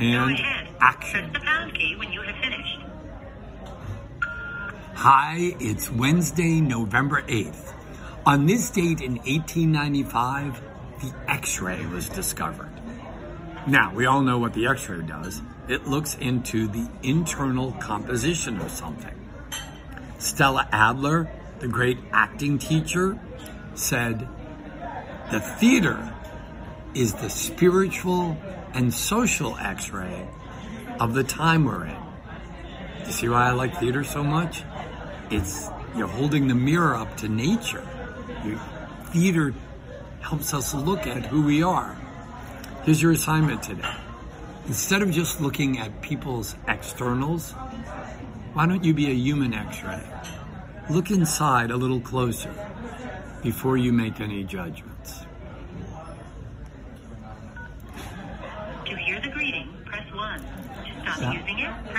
and action. Press the pound key when you have finished. Hi, it's Wednesday, November 8th. On this date in 1895, the X-ray was discovered. Now, we all know what the X-ray does. It looks into the internal composition of something. Stella Adler, the great acting teacher, said, "The theater is the spiritual and social X-ray of the time we're in." You see why I like theater so much? You're holding the mirror up to nature. Theater helps us look at who we are. Here's your assignment today. Instead of just looking at people's externals, why don't you be a human X-ray? Look inside a little closer before you make any judgments. To hear the greeting, press 1. To stop using it, press